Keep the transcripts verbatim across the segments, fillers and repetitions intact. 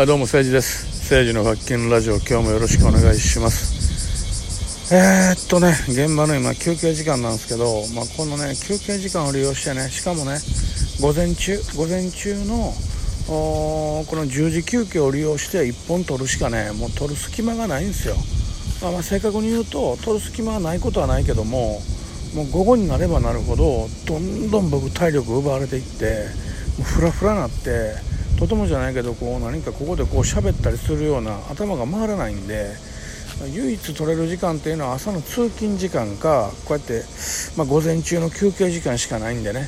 あどうも誠治です。誠治の発見ラジオ、今日もよろしくお願いします。えー、っとね現場の今休憩時間なんですけど、まあ、このね休憩時間を利用してね、しかもね午前中午前中のこのじゅうじ休憩を利用していっぽん取るしかね、もう取る隙間がないんですよ。まあ、まあ正確に言うと取る隙間はないことはないけども、もう午後になればなるほどどんどん僕体力奪われていって、もうフラフラなって、とてもじゃないけどこう何かここでこう喋ったりするような頭が回らないんで、唯一取れる時間っていうのは朝の通勤時間か、こうやってまあ午前中の休憩時間しかないんでね、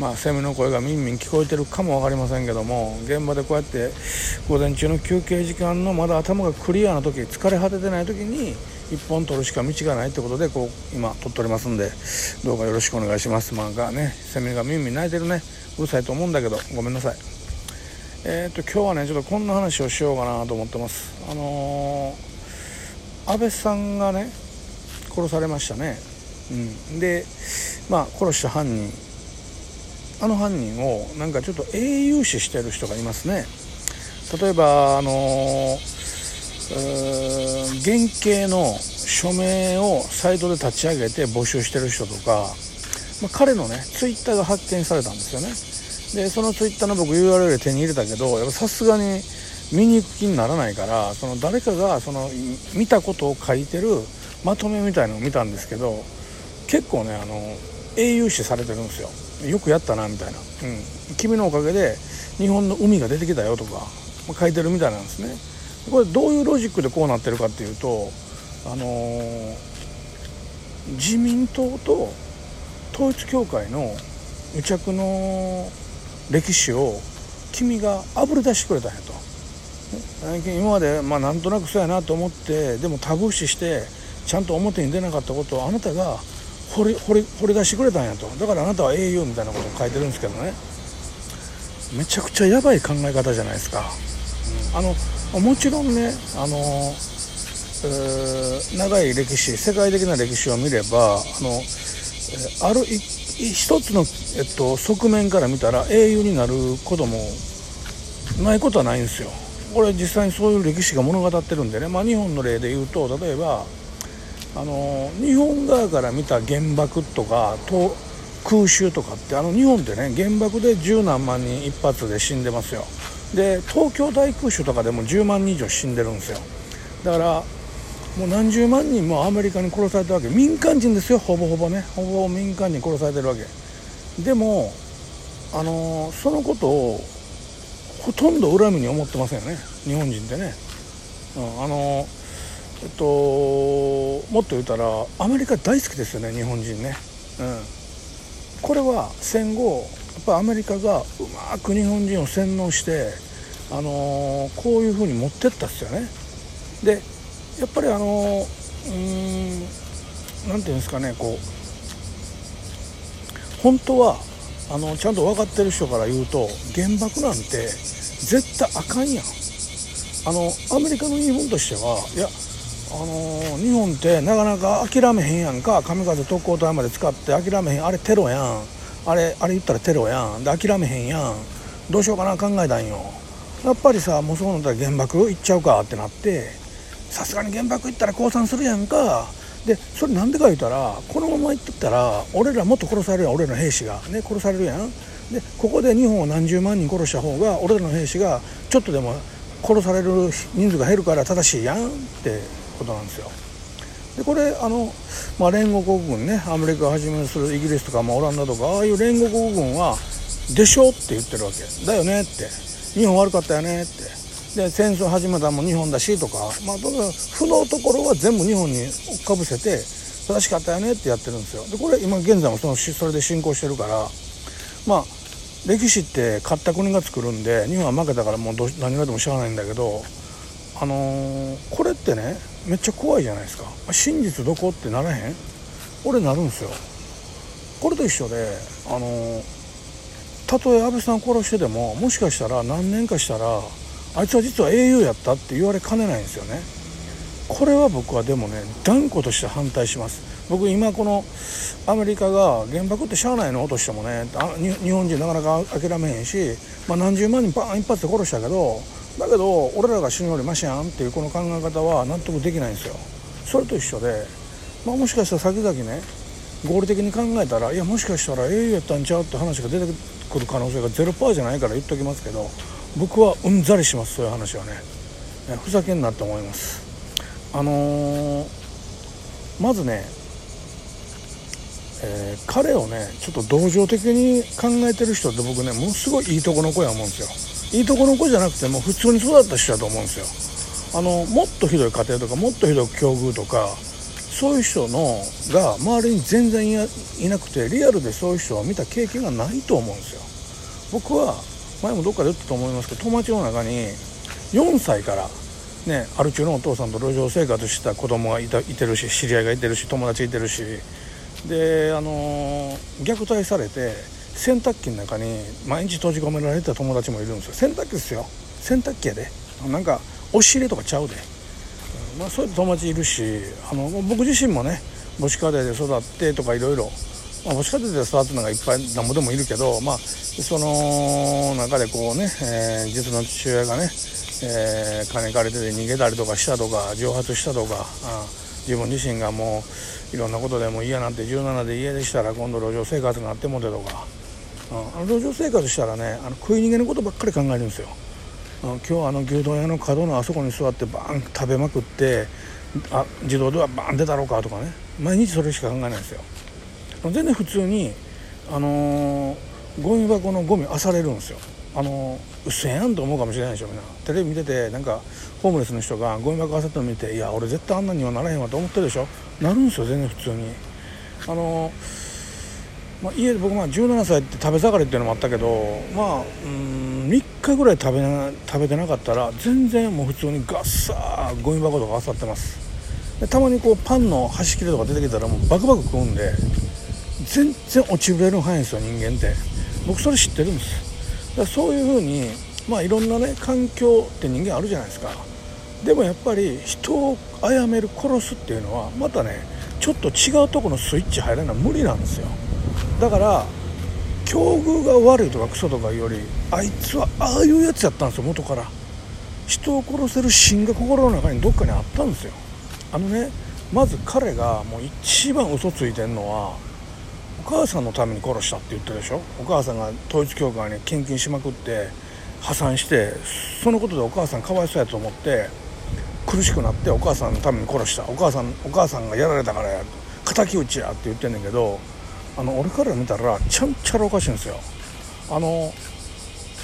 まあセミの声がみんみん聞こえてるかも分かりませんけども、現場でこうやって午前中の休憩時間のまだ頭がクリアな時、疲れ果ててない時にいっぽん取るしか道がないってことで、こう今取っておりますんで、どうかよろしくお願いします。まあね、セミがみんみん鳴いてるね、うるさいと思うんだけどごめんなさい。えー、っと今日はねちょっとこんな話をしようかなと思ってます。あのー、安倍さんがね殺されましたね、うん、でまあ殺した犯人、あの犯人をなんかちょっと英雄視してる人がいますね。例えばあのー、原型の署名をサイトで立ち上げて募集してる人とか、まあ、彼のねツイッターが発見されたんですよね。でそのツイッターの僕 ユーアールエル で手に入れたけど、やっぱさすがに見に行く気にならないから、その誰かがその見たことを書いてるまとめみたいなのを見たんですけど、結構ねあの英雄視されてるんですよ。よくやったなみたいな、うん、君のおかげで日本の海が出てきたよとか書いてるみたいなんですね。これどういうロジックでこうなってるかっていうと、あのー、自民党と統一教会の癒着の歴史を君があぶり出してくれたんやと。今まで、まあ、なんとなくそうやなと思って、でもタブー視してちゃんと表に出なかったことをあなたが掘り、掘り、掘り出してくれたんやと。だからあなたは英雄みたいなことを書いてるんですけどね、めちゃくちゃやばい考え方じゃないですか。あのもちろんねあの、えー、長い歴史、世界的な歴史を見れば、あのある一つの、えっと、側面から見たら英雄になることもないことはないんですよ。これ実際にそういう歴史が物語ってるんでね、まあ、日本の例で言うと、例えばあの日本側から見た原爆とかと空襲とかって、あの日本ってね原爆で十何万人一発で死んでますよ。で東京大空襲とかでもじゅうまんにん以上死んでるんですよ。だからもう何十万人もアメリカに殺されたわけ、民間人ですよ、ほぼほぼね、ほぼ民間人殺されてるわけでも、あのー、そのことをほとんど恨みに思ってませんよね、日本人ってね、うん、あのーえっと、もっと言ったらアメリカ大好きですよね、日本人ね、うん、これは戦後やっぱアメリカがうまく日本人を洗脳して、あのー、こういう風に持ってったっすよね。でやっぱりあのー、うーんなんていうんですかね、こう本当はあのちゃんと分かってる人から言うと、原爆なんて絶対あかんやん。あのアメリカの日本としてはいや、あのー、日本ってなかなか諦めへんやんか、神風特攻隊まで使って諦めへん、あれテロやん、あれあれ言ったらテロやん、で諦めへんやん、どうしようかな考えたんよ。やっぱりさ、もうそうなったら原爆行っちゃうかってなって、さすがに原爆行ったら降参するやんか。でそれなんでか言うたら、このまま行ってったら俺らもっと殺されるやん、俺らの兵士がね殺されるやん。でここで日本を何十万人殺した方が、俺らの兵士がちょっとでも殺される人数が減るから正しいやんってことなんですよ。でこれあの、まあ、連合国軍ね、アメリカをはじめとするイギリスとか、まあ、オランダとか、ああいう連合国軍はでしょって言ってるわけだよねって、日本悪かったよねって、で戦争始めたのも日本だしとか、まあ、負のところは全部日本にかぶせて正しかったよねってやってるんですよ。でこれ今現在もそのそれで進行してるから、まあ歴史って勝った国が作るんで、日本は負けたからもうど何がでもしゃあないんだけど、あのー、これってねめっちゃ怖いじゃないですか。真実どこってならへん、俺なるんですよ。これと一緒で、あのー、たとえ安倍さん殺してでも、もしかしたら何年かしたらあいつは実は英雄やったって言われかねないんですよね。これは僕はでもね断固として反対します。僕今このアメリカが原爆ってしゃあないのとしてもね、日本人なかなか諦めへんし、まあ、何十万人パン一発で殺したけどだけど俺らが死ぬよりマシやんっていうこの考え方は納得できないんですよ。それと一緒で、まあ、もしかしたら先々ね合理的に考えたらいやもしかしたらええやったんちゃうって話が出てくる可能性が ゼロパーセント じゃないから言っときますけど、僕はうんざりします。そういう話は ね, ねふざけんなって思います。あのー、まずね、えー、彼をねちょっと同情的に考えてる人って僕ねものすごいいいとこの子や思うんですよ。いいとこの子じゃなくてもう普通に育った人だと思うんですよ。あのもっとひどい家庭とかもっとひどい境遇とかそういう人のが周りに全然 い, やいなくてリアルでそういう人を見た経験がないと思うんですよ。僕は前もどっかで言ったと思いますけど、友達の中によんさいからねある中のお父さんと路上生活してた子供が い, たいてるし、知り合いがいてるし、友達いてるしで、あのー、虐待されて洗濯機の中に毎日閉じ込められてた友達もいるんですよ。洗濯機ですよ、洗濯機やで、なんか押し入れとかちゃうで、うんまあ、そういう友達いるし、あの僕自身もね母子家庭で育ってとかいろいろ母子家庭で育ってるのがいっぱいなんぼでもいるけど、まあ、その中でこうね、えー、実の父親がね、えー、金借りてて逃げたりとかしたとか蒸発したとか、うん自分自身がもういろんなことでも嫌なんてじゅうななで家でしたら今度路上生活になってもてとか、あの路上生活したらねあの食い逃げのことばっかり考えるんですよ。あの今日あの牛丼屋の角のあそこに座ってバーン食べまくってあ自動ドアバーン出たろうかとかね、毎日それしか考えないんですよ。全然普通にあのー、ゴミ箱のゴミ漁れるんですよ。あのうっせえやんと思うかもしれないでしょ。みんなテレビ見ててなんかホームレスの人がゴミ箱漁っての見ていや俺絶対あんなにはならへんわと思ってるでしょ。なるんですよ全然普通に。あの、まあ、家で僕まあじゅうななさいって食べ盛りっていうのもあったけど、まあうーんみっかぐらい食べな、食べてなかったら全然もう普通にガッサーゴミ箱とか漁ってます。でたまにこうパンの端切れとか出てきたらもうバクバク食うんで全然落ちぶれる範囲ですよ人間って。僕それ知ってるんです。だそういうふうに、まあ、いろんなね環境って人間あるじゃないですか。でもやっぱり人を殺める殺すっていうのはまたねちょっと違うとこのスイッチ入らないのは無理なんですよ。だから境遇が悪いとかクソとかいうよりあいつはああいうやつやったんですよ。元から人を殺せる芯が心の中にどっかにあったんですよ。あのねまず彼がもう一番嘘ついてるのはお母さんのために殺したって言ってるでしょ。お母さんが統一教会に献金しまくって破産してそのことでお母さんかわいそうやと思って苦しくなってお母さんのために殺した、お母さんお母さんがやられたからや敵討ちやって言ってんねんけど、あの俺から見たらちゃんちゃらおかしいんですよ。あの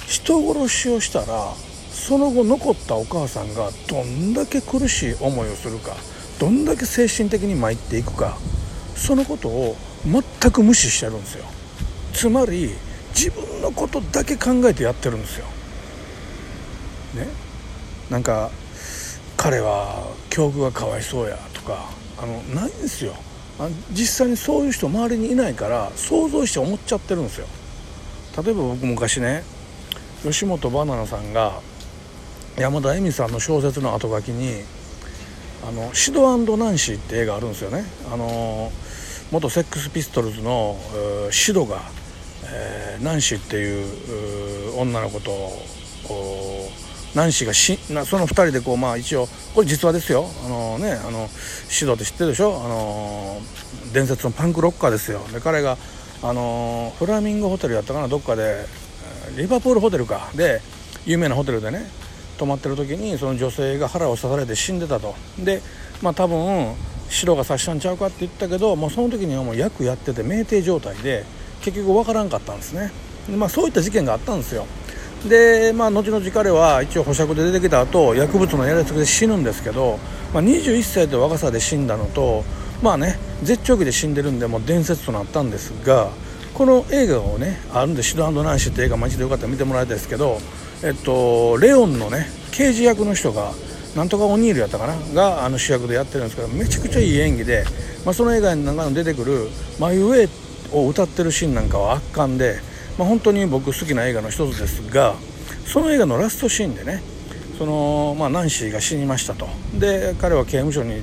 人殺しをしたらその後残ったお母さんがどんだけ苦しい思いをするか、どんだけ精神的に参っていくか、そのことを全く無視してるんですよ。つまり自分のことだけ考えてやってるんですよ、ね、なんか彼は境遇がかわいそうやとかあのないんですよ。あ実際にそういう人周りにいないから想像して思っちゃってるんですよ。例えば僕昔ね吉本ばななさんが山田恵美さんの小説の後書きにあのシド&ナンシーって映画あるんですよね。あの元セックスピストルズのシドが、えー、ナンシーっていう女の子とナンシーがしそのふたりでこう、まあ、一応これ実話ですよ。あの、ね、あのシドって知ってるでしょ。あの伝説のパンクロッカーですよ。で彼があのフラミンゴホテルやったかなどっかでリバプールホテルかで有名なホテルでね泊まってる時にその女性が腹を刺されて死んでたと。でまあ多分白が刺したんちゃうかって言ったけどもうその時にはもう役やってて酩酊状態で結局分からんかったんですね。で、まあ、そういった事件があったんですよ。で、まあ、後々彼は一応保釈で出てきた後薬物のやりつけで死ぬんですけど、まあ、にじゅういっさいと若さで死んだのとまあね絶頂期で死んでるんでもう伝説となったんですが、この映画をねあるんでシド&ナンシーって映画も一度よかったら見てもらいたいですけど、えっと、レオンのね刑事役の人がなんとかオニールやったかながあの主役でやってるんですけどめちゃくちゃいい演技で、まあ、その映画の中に出てくるマイウェイを歌ってるシーンなんかは圧巻で、まあ、本当に僕好きな映画の一つですが、その映画のラストシーンでねその、まあ、ナンシーが死にましたと。で彼は刑務所に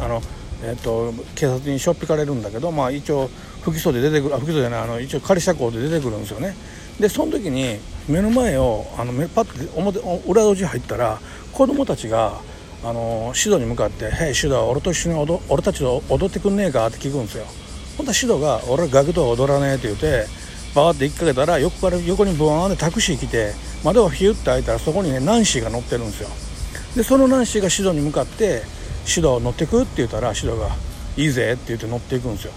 あの、えっと、警察にしょっぴかれるんだけど、まあ、一応不起訴で出てくるあ不起訴じゃないあの一応仮釈放で出てくるんですよね。でその時に目の前をあのパッと表裏路地入ったら子供たちがあのシドに向かって「へいシド、俺と一緒に踊俺たちと踊ってくんねえか?」って聞くんですよ。ほんとシドが「俺はガクとは踊らねえ」って言ってバーって引っ掛けたら横から横にブワーンでタクシー来て窓をヒュッて開いたらそこにねナンシーが乗ってるんですよ。でそのナンシーがシドに向かって「シド乗ってく?」って言ったらシドが「いいぜ」って言って乗っていくんですよ。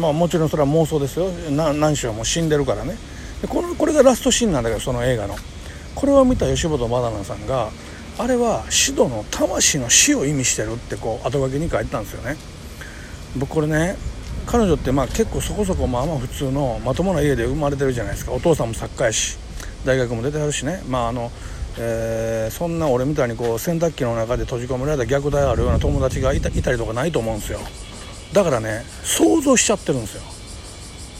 まあもちろんそれは妄想ですよ。ナンシーはもう死んでるからね。で こ, のこれがラストシーンなんだけど、その映画のこれを見た吉本ばななさんがあれはシドの魂の死を意味してるってこう後書きに書いてたんですよね。僕これね、彼女ってまあ結構そこそこまあまあ普通のまともな家で生まれてるじゃないですか。お父さんも作家やし大学も出てはるしね、まああの、えー、そんな俺みたいにこう洗濯機の中で閉じ込められた虐待あるような友達がい た, いたりとかないと思うんですよ。だからね想像しちゃってるんですよ。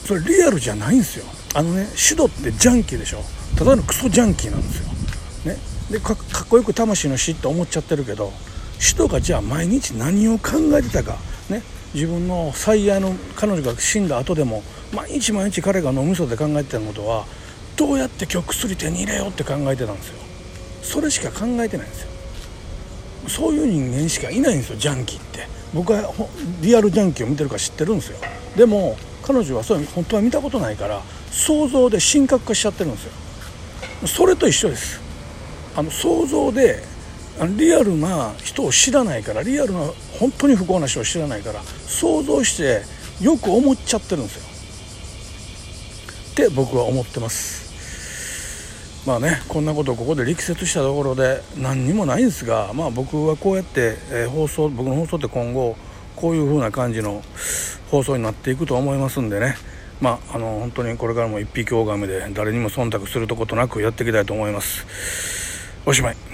それリアルじゃないんですよ。あのねシドってジャンキーでしょ。ただのクソジャンキーなんですよ、ね、で か, かっこよく魂の死って思っちゃってるけど、シドがじゃあ毎日何を考えてたか、ね、自分の最愛の彼女が死んだ後でも毎日毎日彼が脳みそで考えてたことはどうやって今日薬手に入れようって考えてたんですよ。それしか考えてないんですよ。そういう人間しかいないんですよ、ジャンキーって。僕はリアルジャンキーを見てるから知ってるんですよ。でも彼女はそれ本当は見たことないから想像で神格化しちゃってるんですよ。それと一緒です。あの想像でリアルな人を知らないから、リアルな本当に不幸な人を知らないから想像してよく思っちゃってるんですよって僕は思ってます。まあね、こんなことをここで力説したところで何にもないんですが、まあ僕はこうやって、えー、放送僕の放送って今後こういう風な感じの放送になっていくと思いますんでね、まあ、あの本当にこれからも一匹狼で誰にも忖度するとことなくやっていきたいと思います。おしまい。